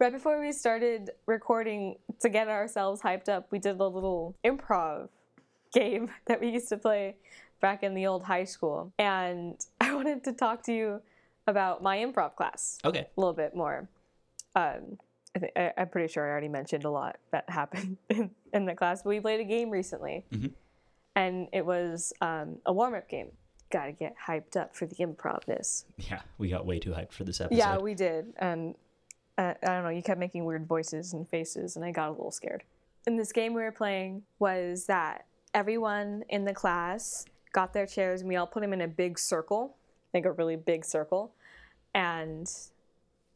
Right before we started recording, to get ourselves hyped up, we did a little improv game that we used to play back in the old high school. And I wanted to talk to you about my improv class. Okay. A little bit more. I'm pretty sure I already mentioned a lot that happened in the class, but we played a game recently. Mm-hmm. And it was a warm-up game. Gotta get hyped up for the improvness. Yeah, we got way too hyped for this episode. Yeah, we did. And I don't know, you kept making weird voices and faces, and I got a little scared. And this game we were playing was that everyone in the class got their chairs, and we all put them in a big circle, like a really big circle. And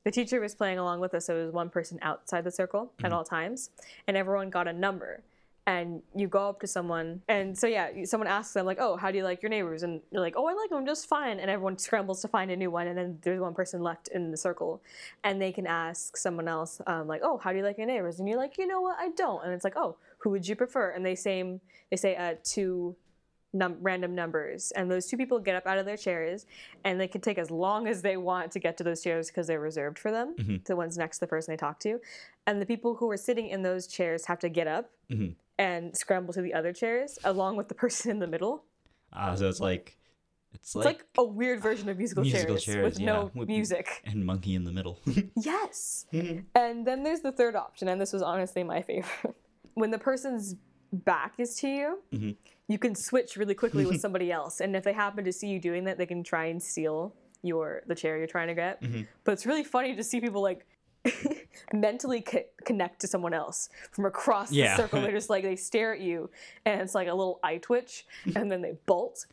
the teacher was playing along with us, so it was one person outside the circle mm-hmm. at all times, and everyone got a number. And you go up to someone, and so yeah, someone asks them like, oh, how do you like your neighbors? And you're like, oh, I like them just fine. And everyone scrambles to find a new one, and then there's one person left in the circle, and they can ask someone else like, oh, how do you like your neighbors? And you're like, you know what, I don't. And it's like, oh, who would you prefer? And they say two random numbers, and those two people get up out of their chairs, and they can take as long as they want to get to those chairs because they're reserved for them, mm-hmm. the ones next to the person they talk to, and the people who are sitting in those chairs have to get up. Mm-hmm. And scramble to the other chairs along with the person in the middle. So it's like a weird version of musical chairs with no music and monkey in the middle. Yes. Mm-hmm. And then there's the third option, and this was honestly my favorite. When the person's back is to you, mm-hmm. you can switch really quickly with somebody else, and if they happen to see you doing that, they can try and steal the chair you're trying to get. Mm-hmm. But it's really funny to see people like mentally connect to someone else from across the circle. They're just like, they stare at you, and it's like a little eye twitch, and then they bolt.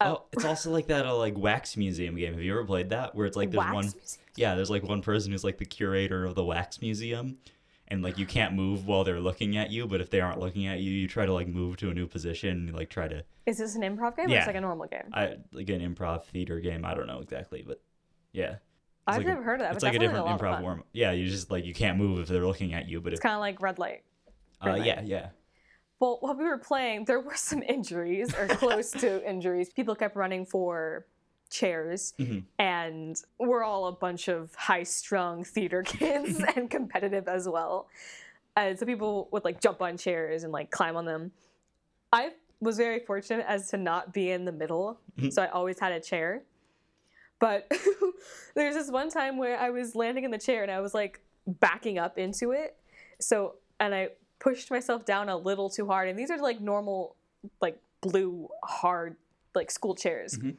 Oh, it's also like that wax museum game. Have you ever played that? Where it's like there's one person who's like the curator of the wax museum, and like you can't move while they're looking at you, but if they aren't looking at you, you try to like move to a new position, you like try to. Is this an improv game or it's like a normal game? Like an improv theater game. I don't know exactly, but yeah. It's I've never heard of that. It's like a different improv warm-up. Yeah, you just like you can't move if they're looking at you, but it's kind of like red light. Yeah. Well, while we were playing, there were some injuries or close to injuries. People kept running for chairs, mm-hmm. and we're all a bunch of high-strung theater kids and competitive as well. So people would like jump on chairs and like climb on them. I was very fortunate as to not be in the middle, mm-hmm. so I always had a chair. But there's this one time where I was landing in the chair, and I was like backing up into it. So, and I pushed myself down a little too hard. And these are like normal, like blue, hard, like school chairs. Mm-hmm.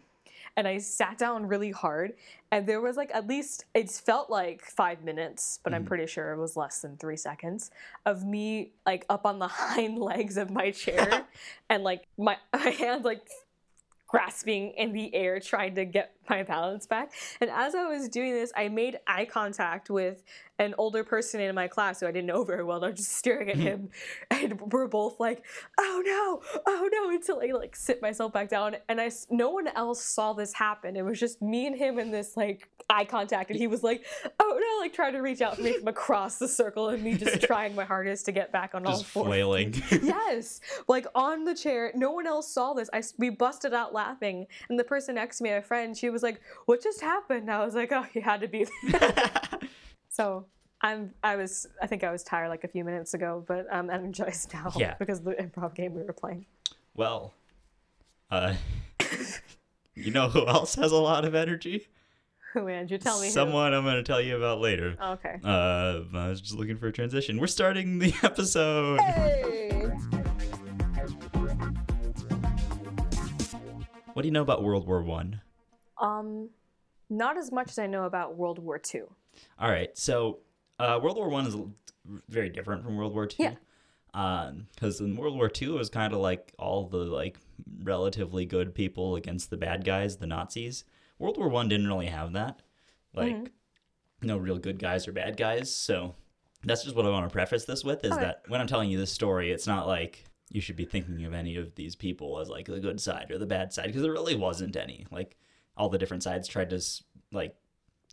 And I sat down really hard. And there was like, at least it felt like 5 minutes, but mm-hmm. I'm pretty sure it was less than 3 seconds of me like up on the hind legs of my chair and like my hands like grasping in the air, trying to get my balance back. And as I was doing this, I made eye contact with an older person in my class who I didn't know very well, and I was just staring at him. And we're both like, oh no, until I like sit myself back down. And no one else saw this happen. It was just me and him in this like eye contact. And he was like, oh no, like trying to reach out for me from across the circle, and me just trying my hardest to get back on just all four. Just flailing. Yes, like on the chair. No one else saw this. We busted out laughing. And the person next to me, a friend, she was like, what just happened? I was like, oh, you had to be there. So I think I was tired like a few minutes ago, but I'm energized now because of the improv game we were playing. Well, you know who else has a lot of energy? Who, Andrew? Tell me. Someone who. I'm going to tell you about later. Oh, okay. I was just looking for a transition. We're starting the episode. Hey! What do you know about World War I? Not as much as I know about World War II. All right, so World War I is very different from World War II. Yeah. Because in World War II, it was kind of like all the like relatively good people against the bad guys, the Nazis. World War I didn't really have that, like mm-hmm. no real good guys or bad guys. So that's just what I want to preface this with, is all that right. When I'm telling you this story, it's not like you should be thinking of any of these people as like the good side or the bad side, because there really wasn't any. Like all the different sides tried to like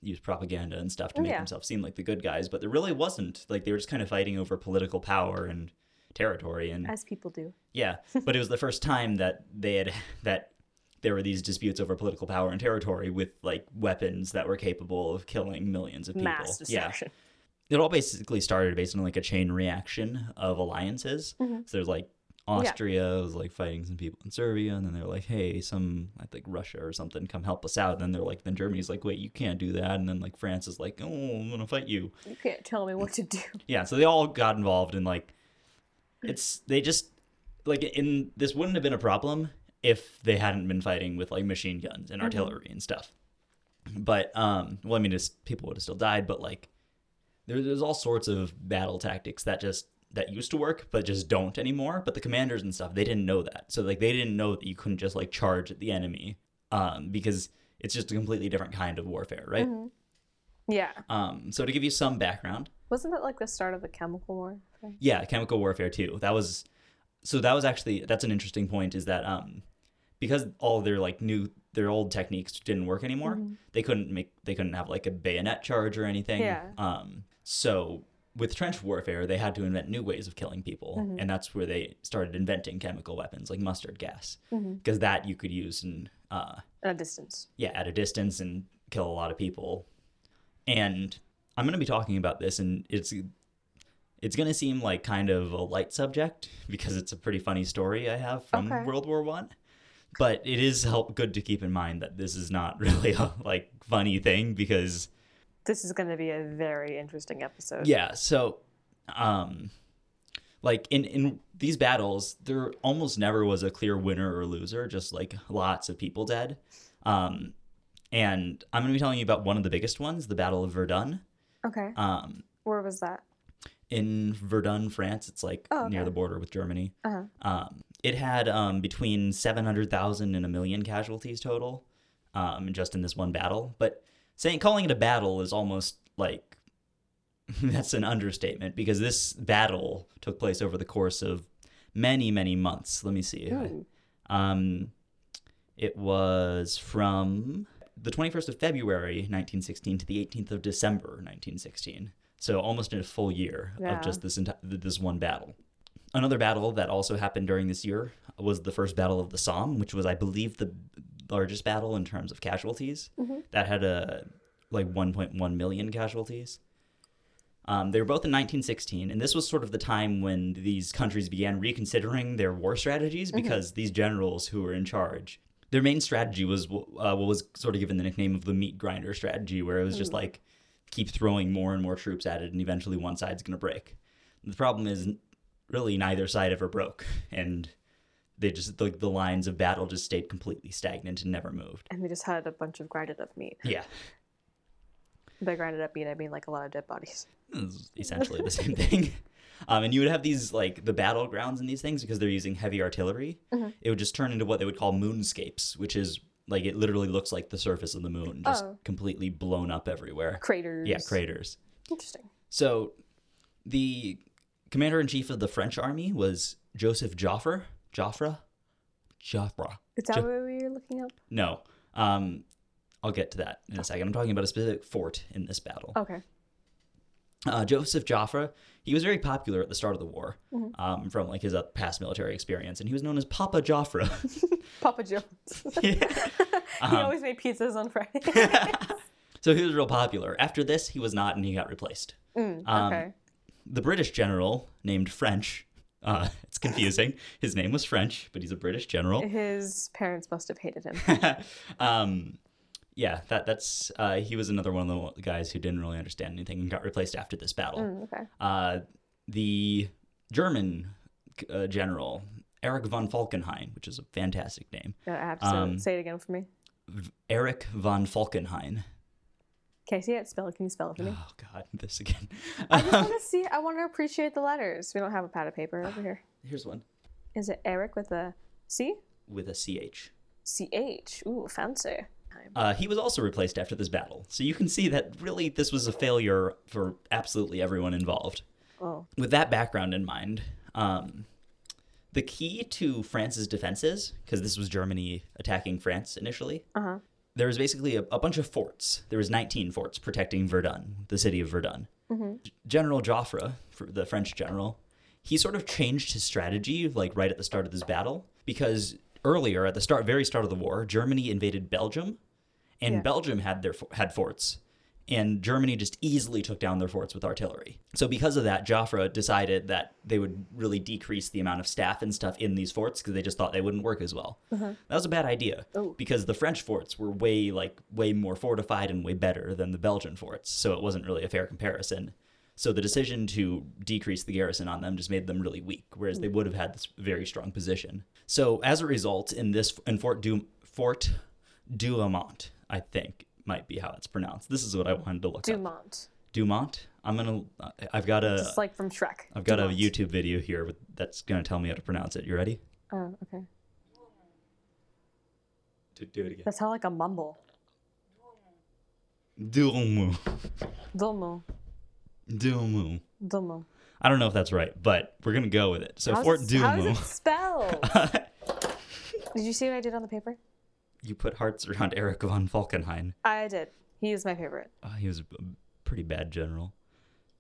use propaganda and stuff to make themselves seem like the good guys, but there really wasn't. Like they were just kind of fighting over political power and territory, and as people do. Yeah, but it was the first time that there were these disputes over political power and territory with like weapons that were capable of killing millions of people. Mass destruction. Yeah. it all basically started based on like a chain reaction of alliances. Mm-hmm. So there's like Austria was like fighting some people in Serbia, and then they're like, hey, I think Russia or something, come help us out. And then they're like, then Germany's like, wait, you can't do that. And then like France is like, oh, I'm gonna fight you. You can't tell me what to do. Yeah, so they all got involved in like, they just like, in this wouldn't have been a problem if they hadn't been fighting with like machine guns and artillery and stuff. But well, I mean, people would have still died, but like there's all sorts of battle tactics that used to work but just don't anymore. But the commanders and stuff, they didn't know that. So like they didn't know that you couldn't just like charge at the enemy because it's just a completely different kind of warfare, right? Mm-hmm. Yeah. So to give you some background. Wasn't that like the start of the chemical warfare? Yeah, chemical warfare too. That's an interesting point, is that because all their like their old techniques didn't work anymore, mm-hmm. they couldn't have like a bayonet charge or anything. Yeah. So with trench warfare, they had to invent new ways of killing people, mm-hmm. and that's where they started inventing chemical weapons like mustard gas, because mm-hmm. that you could use at a distance. Yeah, at a distance and kill a lot of people. And I'm going to be talking about this, and it's going to seem like kind of a light subject because it's a pretty funny story I have from World War I. But it is good to keep in mind that this is not really a like funny thing, because this is going to be a very interesting episode. Yeah, so like in these battles, there almost never was a clear winner or loser, just like lots of people dead. And I'm going to be telling you about one of the biggest ones, the Battle of Verdun. Okay. Where was that? In Verdun, France. It's like near the border with Germany. Uh-huh. It had between 700,000 and 1 million casualties total, just in this one battle. But calling it a battle is almost like, that's an understatement, because this battle took place over the course of many, many months. Let me see. It was from the 21st of February 1916 to the 18th of December 1916. So almost a full year of just this one battle. Another battle that also happened during this year was the first Battle of the Somme, which was, I believe, the largest battle in terms of casualties. Mm-hmm. That had like 1.1 million casualties. They were both in 1916, and this was sort of the time when these countries began reconsidering their war strategies, because mm-hmm. these generals who were in charge, their main strategy was what was sort of given the nickname of the meat grinder strategy, where it was just like keep throwing more and more troops at it, and eventually one side's going to break. The problem is really neither side ever broke, and they just, like, the lines of battle just stayed completely stagnant and never moved. And we just had a bunch of grinded up meat. Yeah. By grinded up meat, I mean, like, a lot of dead bodies. It's essentially the same thing. And you would have these, like, the battlegrounds in these things, because they're using heavy artillery. Mm-hmm. It would just turn into what they would call moonscapes, which is, like, it literally looks like the surface of the moon, just completely blown up everywhere. Craters. Yeah, craters. Interesting. So the commander-in-chief of the French army was Joseph Joffre. Joffre. Is that what we were looking up? No. I'll get to that in a second. I'm talking about a specific fort in this battle. Okay. Joseph Joffre, he was very popular at the start of the war, mm-hmm. From like his past military experience, and he was known as Papa Joffre. Papa Jones. Yeah. He always made pizzas on Friday. So he was real popular. After this, he was not, and he got replaced. The British general named French. It's confusing. His name was French, but he's a British general. His parents must have hated him. Yeah, that's he was another one of the guys who didn't really understand anything and got replaced after this battle. The German general, Erich von Falkenhayn, which is a fantastic name. I have to say it again for me. Erich von Falkenhayn. Can I see it? Can you spell it for me? Oh, God, this again. I just want to see. I want to appreciate the letters. We don't have a pad of paper over here. Here's one. Is it Eric with a C? With a CH. CH. Ooh, fancy. He was also replaced after this battle. So you can see that really this was a failure for absolutely everyone involved. Oh. With that background in mind, the key to France's defenses, because this was Germany attacking France initially, there was basically a bunch of forts. There was 19 forts protecting Verdun, the city of Verdun. Mm-hmm. General Joffre, the French general, he sort of changed his strategy like right at the start of this battle, because earlier at the very start of the war, Germany invaded Belgium, and Belgium had forts. And Germany just easily took down their forts with artillery. So because of that, Joffre decided that they would really decrease the amount of staff and stuff in these forts because they just thought they wouldn't work as well. Uh-huh. That was a bad idea because the French forts were way more fortified and way better than the Belgian forts. So it wasn't really a fair comparison. So the decision to decrease the garrison on them just made them really weak, whereas they would have had this very strong position. So as a result, in Fort Douaumont, I think might be how it's pronounced. This is what I wanted to look at. Douaumont. Douaumont. Just like from Shrek. I've got a YouTube video here that's going to tell me how to pronounce it. You ready? Oh, okay. Do it again. That's how like a mumble. Douaumont. Douaumont. Douaumont. Douaumont. I don't know if that's right, but we're going to go with it. So Fort Douaumont. How is it spelled? Did you see what I did on the paper? You put hearts around Erich von Falkenhayn. I did. He is my favorite. He was a pretty bad general.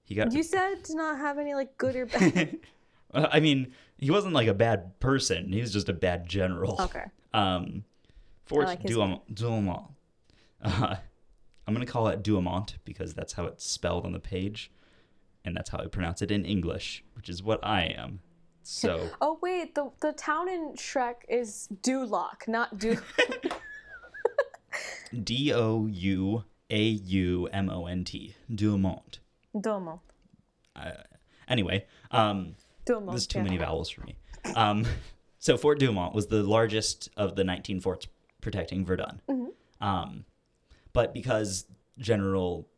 You said to not have any like good or bad. I mean, he wasn't like a bad person. He was just a bad general. Okay. Fort Douaumont. I'm going to call it Douaumont because that's how it's spelled on the page. And that's how I pronounce it in English, which is what I am. So. Oh, wait. The town in Shrek is Duloc, not Duloc. Douaumont. Douaumont. Douaumont. Anyway, Douaumont, there's too many vowels for me. So Fort Douaumont was the largest of the 19 forts protecting Verdun. Mm-hmm. But because General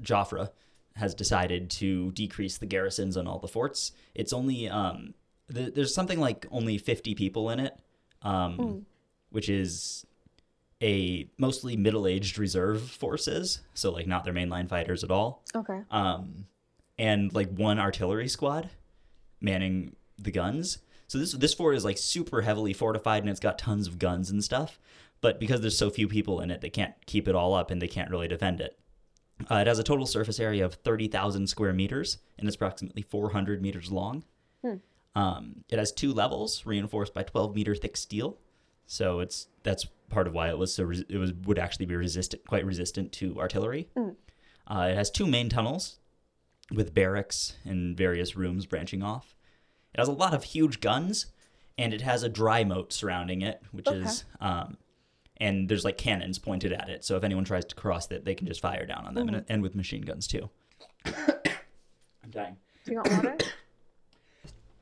Joffre has decided to decrease the garrisons on all the forts, it's only there's something like only 50 people in it, which is a mostly middle-aged reserve forces, so like not their mainline fighters at all. Okay. And like one artillery squad manning the guns. So this fort is like super heavily fortified and it's got tons of guns and stuff, but because there's so few people in it, they can't keep it all up and they can't really defend it. It has a total surface area of 30,000 square meters, and it's approximately 400 meters long. It has two levels, reinforced by 12-meter thick steel. So that's part of why it was would actually be quite resistant to artillery. It has two main tunnels with barracks and various rooms branching off. It has a lot of huge guns, and it has a dry moat surrounding it, which is... and there's, like, cannons pointed at it. So if anyone tries to cross it, they can just fire down on them and with machine guns, too. I'm dying. Do you want water?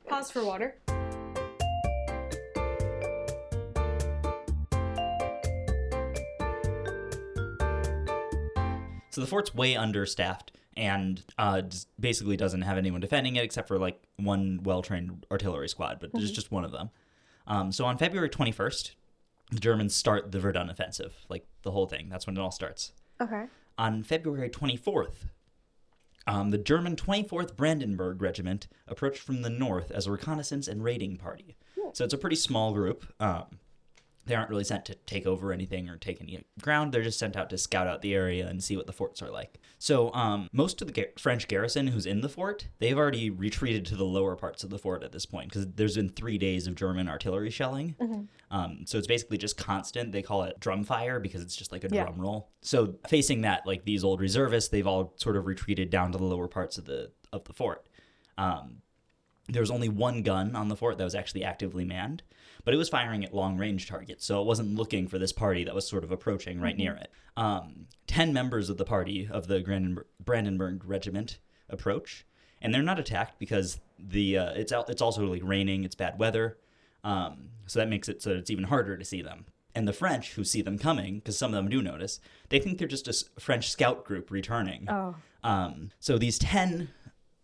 Pause for water. So the fort's way understaffed and basically doesn't have anyone defending it except for, like, one well-trained artillery squad. But there's just one of them. So on February 21st... the Germans start the Verdun offensive, like the whole thing. That's when it all starts. Okay. On February 24th, the German 24th Brandenburg Regiment approached from the north as a reconnaissance and raiding party. Yeah. So it's a pretty small group. They aren't really sent to take over anything or take any ground. They're just sent out to scout out the area and see what the forts are like. So most of the French garrison who's in the fort, they've already retreated to the lower parts of the fort at this point because there's been 3 days of German artillery shelling. So it's basically just constant. They call it drum fire because it's just like a drum roll. So facing that, like these old reservists, they've all sort of retreated down to the lower parts of the fort. There was only one gun on the fort that was actually actively manned, but it was firing at long-range targets, so it wasn't looking for this party that was sort of approaching right near it. 10 members of the party of the Brandenburg Regiment approach, and they're not attacked because it's also like raining, it's bad weather, so that makes it so it's even harder to see them. And the French, who see them coming, because some of them do notice, they think they're just a French scout group returning. Oh. So these 10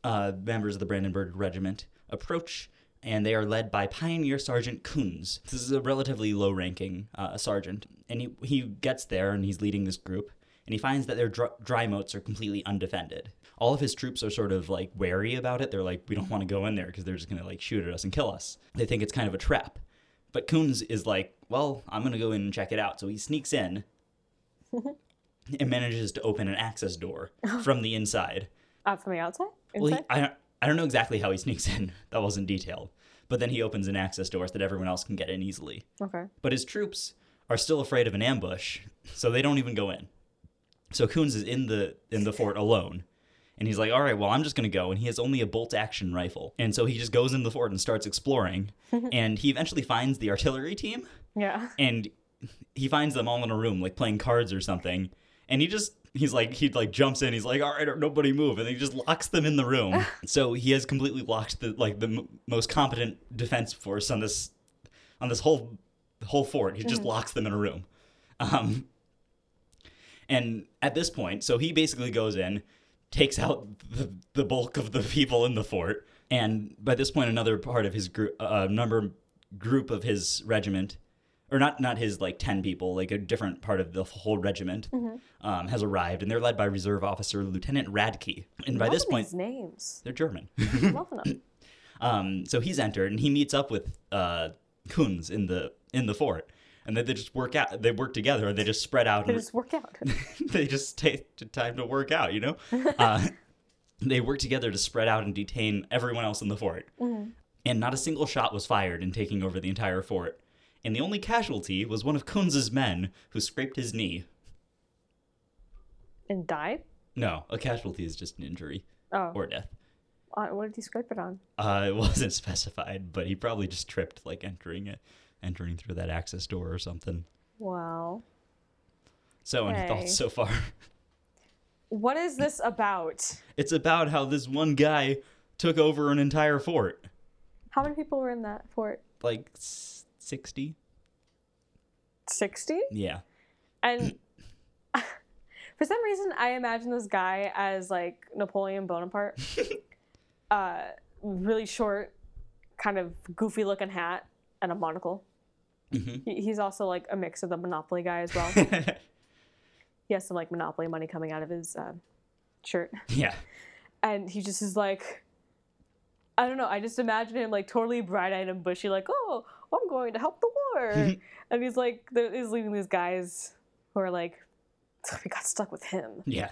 members of the Brandenburg Regiment approach, and they are led by Pioneer Sergeant Kunz. This is a relatively low-ranking sergeant, and he gets there, and he's leading this group, and he finds that their dry moats are completely undefended. All of his troops are sort of, like, wary about it. They're like, we don't want to go in there because they're just going to, like, shoot at us and kill us. They think it's kind of a trap. But Kunz is like, well, I'm going to go in and check it out. So he sneaks in and manages to open an access door from the inside. From the outside? Inside? Well, I don't know exactly how he sneaks in. That wasn't detailed. But then he opens an access door so that everyone else can get in easily. Okay. But his troops are still afraid of an ambush, so they don't even go in. So Kunz is in the fort alone. And he's like, all right, well, I'm just going to go. And he has only a bolt-action rifle. And so he just goes into the fort and starts exploring. And he eventually finds the artillery team. Yeah. And he finds them all in a room, like, playing cards or something. And he jumps in. He's like, all right, nobody move. And he just locks them in the room. So he has completely locked, the most competent defense force on this whole fort. He just locks them in a room. And at this point, so he basically goes in, takes out the bulk of the people in the fort, and by this point, another part of his group of his regiment, or not his, like, 10 people, like a different part of the whole regiment, has arrived, and they're led by Reserve Officer Lieutenant Radke. And by this point, names, they're German. Loving them. So he's entered, and he meets up with Kunz in the fort. And then they just work out. They work together, and they just spread out. They just work out. They just take the time to work out, you know? They work together to spread out and detain everyone else in the fort. Mm-hmm. And not a single shot was fired in taking over the entire fort. And the only casualty was one of Kunz's men who scraped his knee. And died? No, a casualty is just an injury or death. What did he scrape it on? It wasn't specified, but he probably just tripped, like, entering through that access door or something. Wow. So, any thoughts so far? What is this about? It's about how this one guy took over an entire fort. How many people were in that fort? Like 60. 60? Yeah. And for some reason, I imagine this guy as, like, Napoleon Bonaparte. Really short, kind of goofy-looking hat and a monocle. Mm-hmm. He's also, like, a mix of the Monopoly guy as well. He has some, like, Monopoly money coming out of his shirt. Yeah. And he just is like, I don't know, I just imagine him, like, totally bright-eyed and bushy, like, oh, I'm going to help the war. And he's like, he's leading these guys who are like, we got stuck with him. Yeah.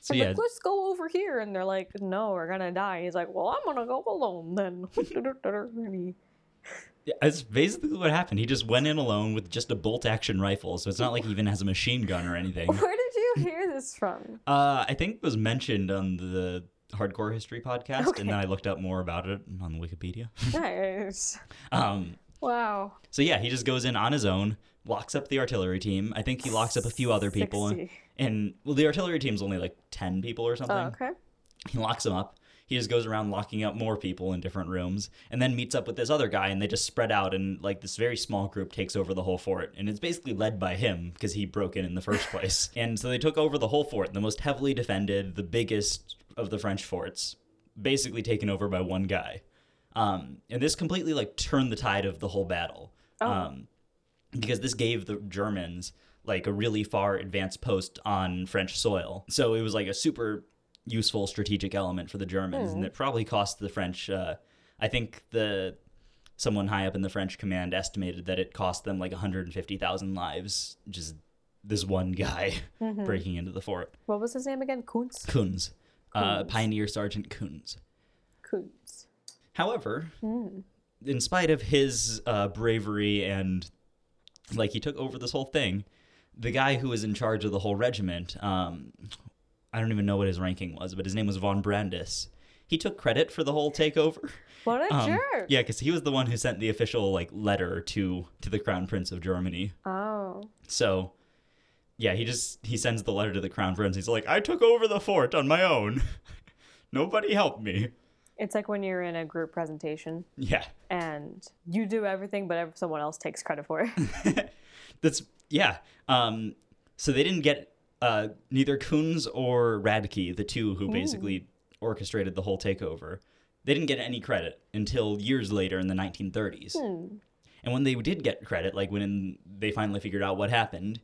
So yeah. Like, let's go over here. And they're like, no, we're going to die. And he's like, well, I'm going to go alone then. Yeah, that's basically what happened. He just went in alone with just a bolt-action rifle, so it's not like he even has a machine gun or anything. Where did you hear this from? I think it was mentioned on the Hardcore History podcast, okay. And then I looked up more about it on Wikipedia. Nice. Wow. So yeah, he just goes in on his own, locks up the artillery team. I think he locks up a few other people. And well, the artillery team's only like 10 people or something. Oh, okay. He locks them up. He just goes around locking up more people in different rooms and then meets up with this other guy, and they just spread out, and, like, this very small group takes over the whole fort, and it's basically led by him because he broke in the first place. And so they took over the whole fort, the most heavily defended, the biggest of the French forts, basically taken over by one guy. And this completely, like, turned the tide of the whole battle. Oh. Because this gave the Germans, like, a really far advanced post on French soil. So it was, like, a super useful strategic element for the Germans, and it probably cost the French, I think someone high up in the French command estimated that it cost them like 150,000 lives, just this one guy breaking into the fort. What was his name again? Kunz? Kunz. Pioneer Sergeant Kunz. Kunz. However, in spite of his bravery and, like, he took over this whole thing, the guy who was in charge of the whole regiment, I don't even know what his ranking was, but his name was von Brandis. He took credit for the whole takeover. What a jerk. Yeah, because he was the one who sent the official, like, letter to the Crown Prince of Germany. Oh. So, yeah, he sends the letter to the Crown Prince. He's like, I took over the fort on my own. Nobody helped me. It's like when you're in a group presentation. Yeah. And you do everything, but someone else takes credit for it. Yeah. So they didn't get... neither Kunz or Radke, the two who basically orchestrated the whole takeover, they didn't get any credit until years later in the 1930s. And when they did get credit, like when they finally figured out what happened,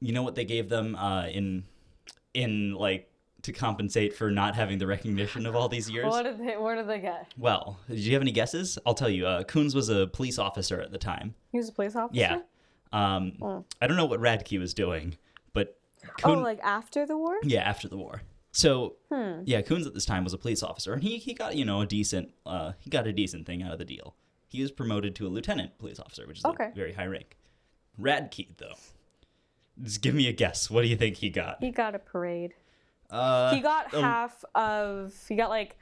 you know what they gave them in like to compensate for not having the recognition of all these years? What did they get? Well, did you have any guesses? I'll tell you. Kunz was a police officer at the time. He was a police officer? Yeah. I don't know what Radke was doing. Kunz, like after the war? Yeah, after the war. So, yeah, Kunz at this time was a police officer, and he got, you know, a decent thing out of the deal. He was promoted to a lieutenant police officer, which is a very high rank. Radke, though, Just give me a guess. What do you think he got? He got a parade. He got like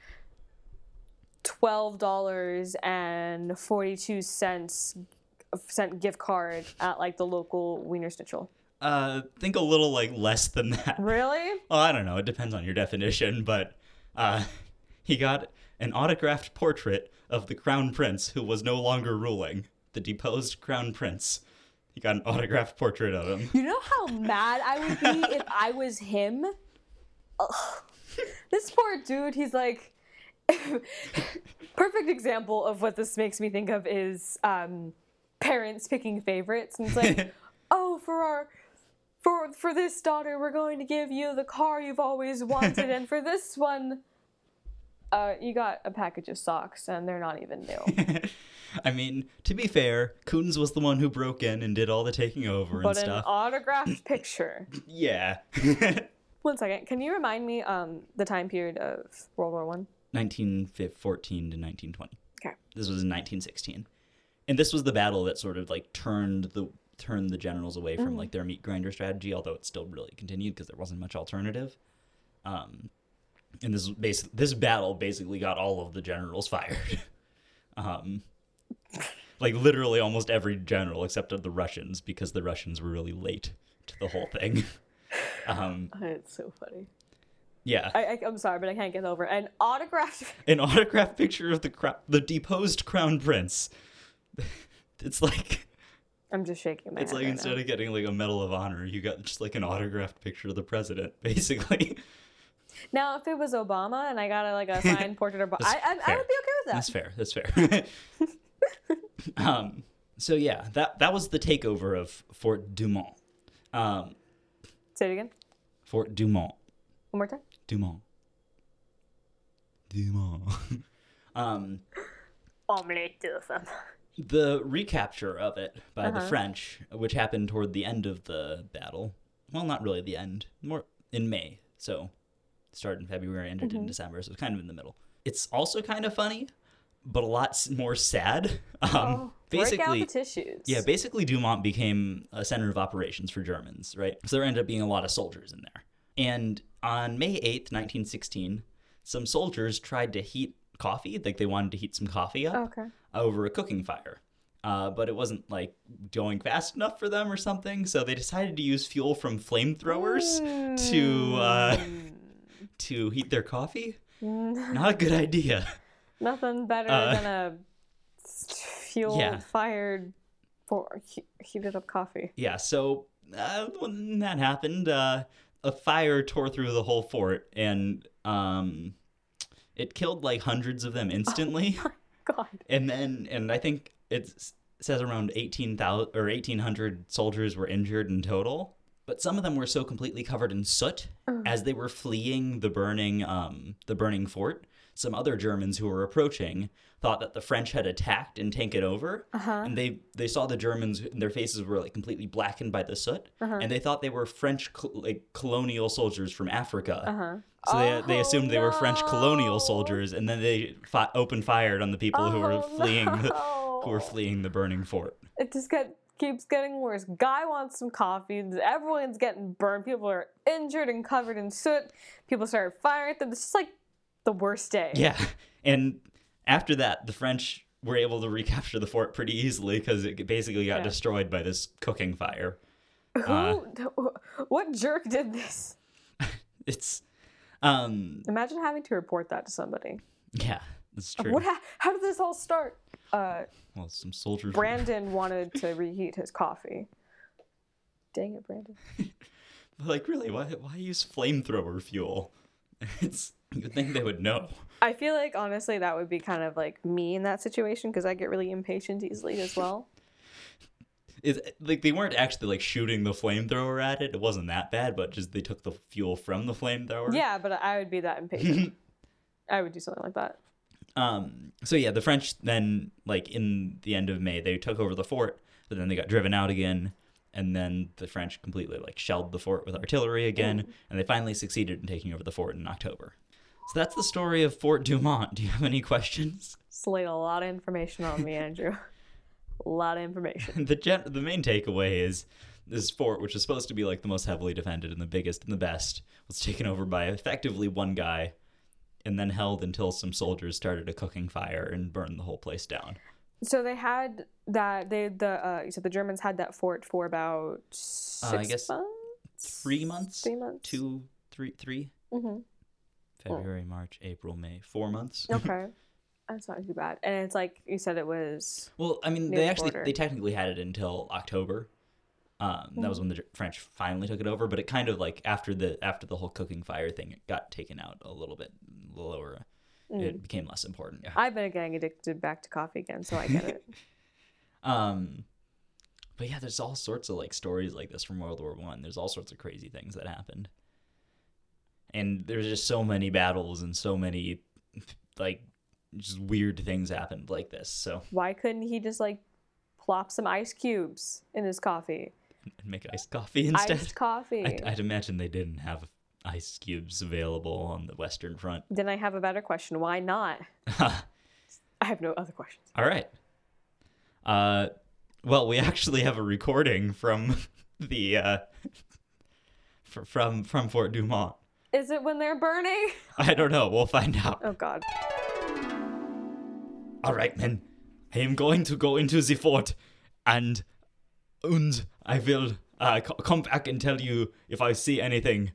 $12.42 gift card at like the local Wiener Schnitzel. Think a little like less than that. Really? Well, I don't know. It depends on your definition, but he got an autographed portrait of the crown prince who was no longer ruling, the deposed crown prince. He got an autographed portrait of him. You know how mad I would be if I was him? Ugh. This poor dude, he's like, perfect example of what this makes me think of is parents picking favorites. And it's like, oh, for this daughter, we're going to give you the car you've always wanted. And for this one, you got a package of socks, and they're not even new. I mean, to be fair, Kunz was the one who broke in and did all the taking over and stuff. But an autographed picture. Yeah. 1 second. Can you remind me the time period of World War I? 1914 to 1920. Okay. This was in 1916. And this was the battle that sort of like turned the generals away from like their meat grinder strategy, although it still really continued because there wasn't much alternative. And this battle basically got all of the generals fired. Like literally almost every general except of the Russians, because the Russians were really late to the whole thing. It's so funny. Yeah. I'm sorry, but I can't get over an autographed picture of the deposed crown prince. It's like, I'm just shaking my head. It's like, instead of getting like a Medal of Honor, you got just like an autographed picture of the president, basically. Now, if it was Obama and I got a signed portrait of Obama, I would be okay with that. That's fair. That's fair. So yeah, that was the takeover of Fort Douaumont. Say it again. Fort Douaumont. One more time. Douaumont. Douaumont. Omelette de femme. The recapture of it by the French, which happened toward the end of the battle. Well, not really the end. More in May. So it started in February, ended in December. So it's kind of in the middle. It's also kind of funny, but a lot more sad. Break out the tissues. Yeah, basically Douaumont became a center of operations for Germans, right? So there ended up being a lot of soldiers in there. And on May 8th, 1916, some soldiers tried to heat coffee, like they wanted to heat some coffee up over a cooking fire. But it wasn't like going fast enough for them or something, so they decided to use fuel from flamethrowers to heat their coffee. Not a good idea. Nothing better than a fuel-fired, heated-up coffee. Yeah, so when that happened, a fire tore through the whole fort, and it killed, like, hundreds of them instantly. Oh, my God. And I think it says around 18,000 or 1,800 soldiers were injured in total. But some of them were so completely covered in soot as they were fleeing the burning fort. Some other Germans who were approaching thought that the French had attacked and taken over. And they saw the Germans, and their faces were like completely blackened by the soot. And they thought they were French colonial soldiers from Africa. So they assumed they were French colonial soldiers, and then they opened fire on the people who were fleeing the burning fort. It just keeps getting worse. Guy wants some coffee. Everyone's getting burned. People are injured and covered in soot. People start firing at them. It's just like the worst day. Yeah. And after that, the French were able to recapture the fort pretty easily because it basically got destroyed by this cooking fire. What jerk did this? It's... imagine having to report that to somebody. Yeah, that's true. How did this all start? Well, some soldiers... Brandon wanted to reheat his coffee. Dang it, Brandon. Like, really, why use flamethrower fuel? It's... You'd think they would know. I feel like, honestly, that would be kind of like me in that situation because I get really impatient easily as well. They weren't actually like shooting the flamethrower at it. It wasn't that bad, but just they took the fuel from the flamethrower. Yeah, but I would be that impatient. I would do something like that. So yeah, the French then, like in the end of May, they took over the fort, but then they got driven out again. And then the French completely like shelled the fort with artillery again. And they finally succeeded in taking over the fort in October. So that's the story of Fort Douaumont. Do you have any questions? It's laid a lot of information on me, Andrew. A lot of information. The main takeaway is This fort, which is supposed to be like the most heavily defended and the biggest and the best, was taken over by effectively one guy and then held until some soldiers started a cooking fire and burned the whole place down. So they had that, so the Germans had that fort for about 3 months? 3 months. Three? Mm-hmm. February, March, April, May. 4 months. Okay. That's not too bad. And it's like you said it was... Well, I mean, they technically had it until October. That was when the French finally took it over, but it kind of like after the whole cooking fire thing, it got taken out a little bit lower. It became less important. Yeah. I've been getting addicted back to coffee again, so I get it. But yeah, there's all sorts of like stories like this from World War I. There's all sorts of crazy things that happened. And there's just so many battles and so many like just weird things happened like this. So why couldn't he just like plop some ice cubes in his coffee? And make iced coffee instead. Iced coffee. I'd imagine they didn't have ice cubes available on the Western Front. Then I have a better question. Why not? I have no other questions. All right. Well, we actually have a recording from the from Fort Douaumont. Is it when they're burning? I don't know. We'll find out. Oh God. All right, men. I am going to go into the fort, and I will come back and tell you if I see anything.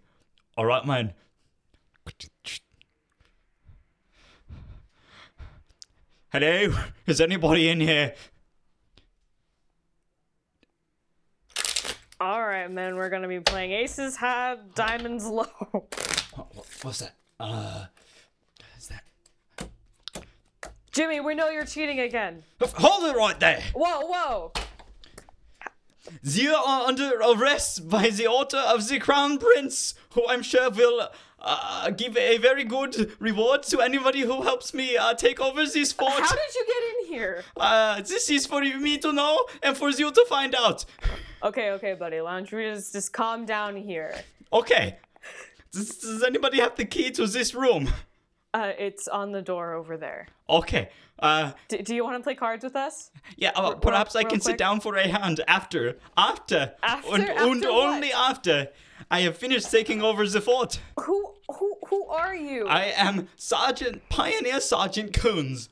All right, man. Hello? Is anybody in here? All right, man. We're going to be playing Aces High, Diamonds Low. What's that? Is that... Jimmy, we know you're cheating again. Hold it right there. Whoa. You are under arrest by the order of the Crown Prince, who I'm sure will give a very good reward to anybody who helps me take over this fort. How did you get in here? This is for me to know and for you to find out. Okay, buddy. Why don't you just calm down here? Okay. Does anybody have the key to this room? It's on the door over there. Okay. Do you want to play cards with us? Yeah, perhaps I can sit down for a hand after. After only after I have finished taking over the fort. Who are you? I am Pioneer Sergeant Kunz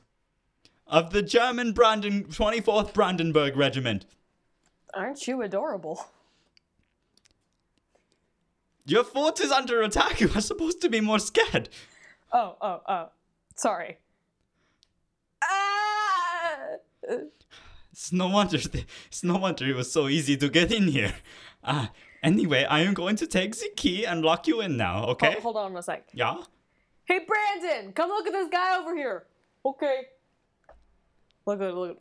of the German 24th Brandenburg Regiment. Aren't you adorable? Your fort is under attack. You are supposed to be more scared. Oh. Sorry. It's no wonder it was so easy to get in here. Anyway, I am going to take the key and lock you in now, okay? Hold on a sec. Yeah? Hey, Brandon! Come look at this guy over here! Okay. Look.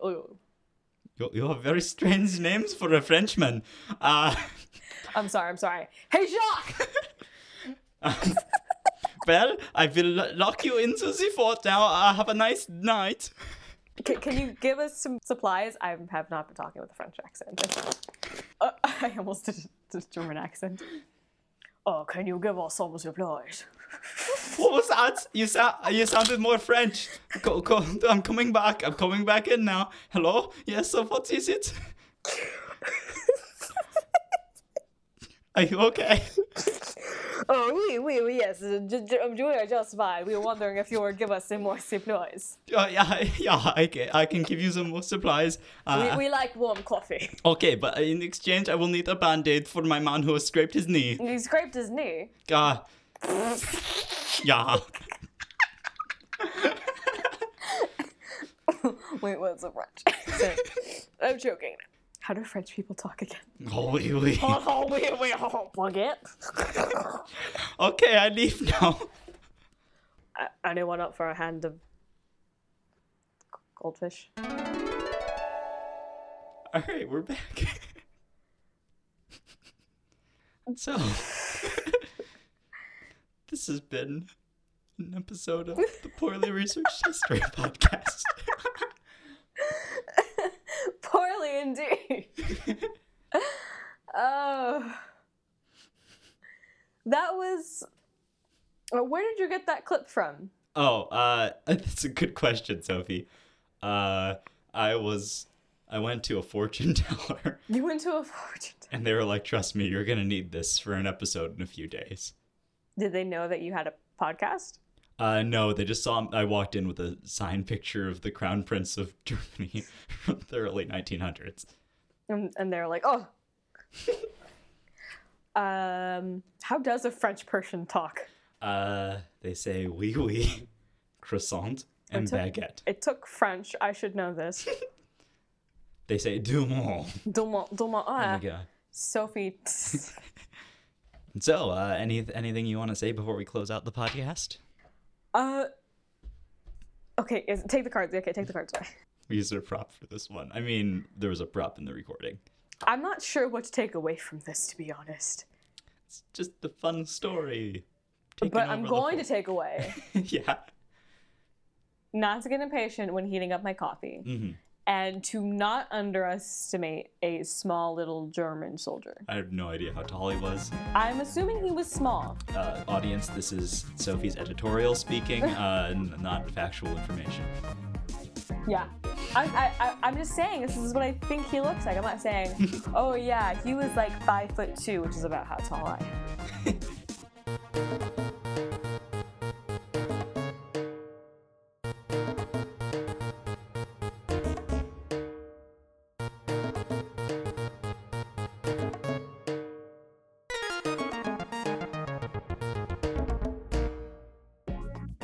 You have very strange names for a Frenchman. I'm sorry. Hey, Jacques! Well, I will lock you into the fort now. Have a nice night. Can you give us some supplies? I have not been talking with a French accent. I almost did a German accent. Oh, can you give us some supplies? What was that? You sounded more French. I'm coming back. I'm coming back in now. Hello? Yes, so what is it? Are you okay? Oh, oui, yes. I'm doing just fine. We were wondering if you would give us some more supplies. Yeah, I can give you some more supplies. We like warm coffee. Okay, but in exchange, I will need a band-aid for my man who has scraped his knee. He scraped his knee? Yeah. Wait, what's a French? I'm joking. How do French people talk again? Okay, I leave now. Anyone up for a hand of goldfish? All right, we're back. So, this has been an episode of the Poorly Researched History Podcast. Poorly indeed. Oh. That was... Where did you get that clip from? Oh, that's a good question, Sophie. I was I went to a fortune teller. You went to a fortune teller? And they were like, trust me, you're going to need this for an episode in a few days. Did they know that you had a podcast? No, they just saw, I walked in with a signed picture of the Crown Prince of Germany from the early 1900s. And they're like, oh. How does a French person talk? They say, oui, oui, croissant, and baguette. It took French. I should know this. They say, Douaumont. Douaumont. Douaumont. Ah, oh, Sophie. So, anything you want to say before we close out the podcast? Okay, take the cards. Okay, take the cards away. We used a prop for this one. I mean, there was a prop in the recording. I'm not sure what to take away from this, to be honest. It's just a fun story. But I'm going to take away. Yeah. Not to get impatient when heating up my coffee. Mm-hmm. And to not underestimate a small little German soldier. I have no idea how tall he was. I'm assuming he was small. Audience, this is Sophie's editorial speaking, not factual information. Yeah. I'm just saying, this is what I think he looks like. I'm not saying, oh yeah, he was like 5'2", which is about how tall I am.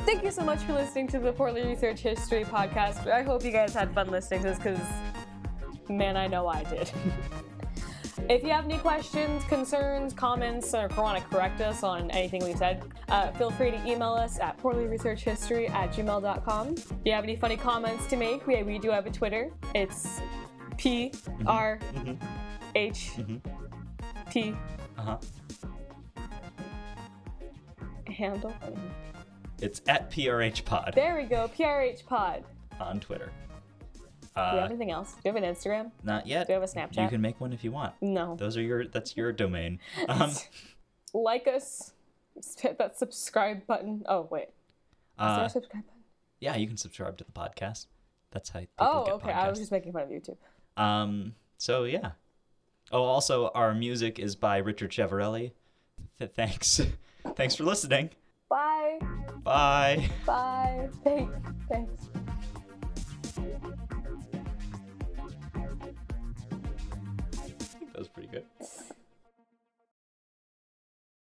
Thank you so much for listening to the Portland Research History Podcast. I hope you guys had fun listening to this because, man, I know I did. If you have any questions, concerns, comments, or want to correct us on anything we said, feel free to email us at portlandresearchhistory@gmail.com. If you have any funny comments to make, we do have a Twitter. It's PRHP handle. It's at PRH Pod. There we go, PRH Pod. On Twitter. Do you have anything else? Do you have an Instagram? Not yet. Do you have a Snapchat? You can make one if you want. No. That's your domain. Like us. Hit that subscribe button. Oh, wait. Is there a subscribe button? Yeah, you can subscribe to the podcast. That's how people get podcasts. Oh, okay. I was just making fun of you, too. So, yeah. Oh, also, our music is by Richard Ciavarelli. Thanks. Thanks for listening. Bye. Bye. Bye. Thanks.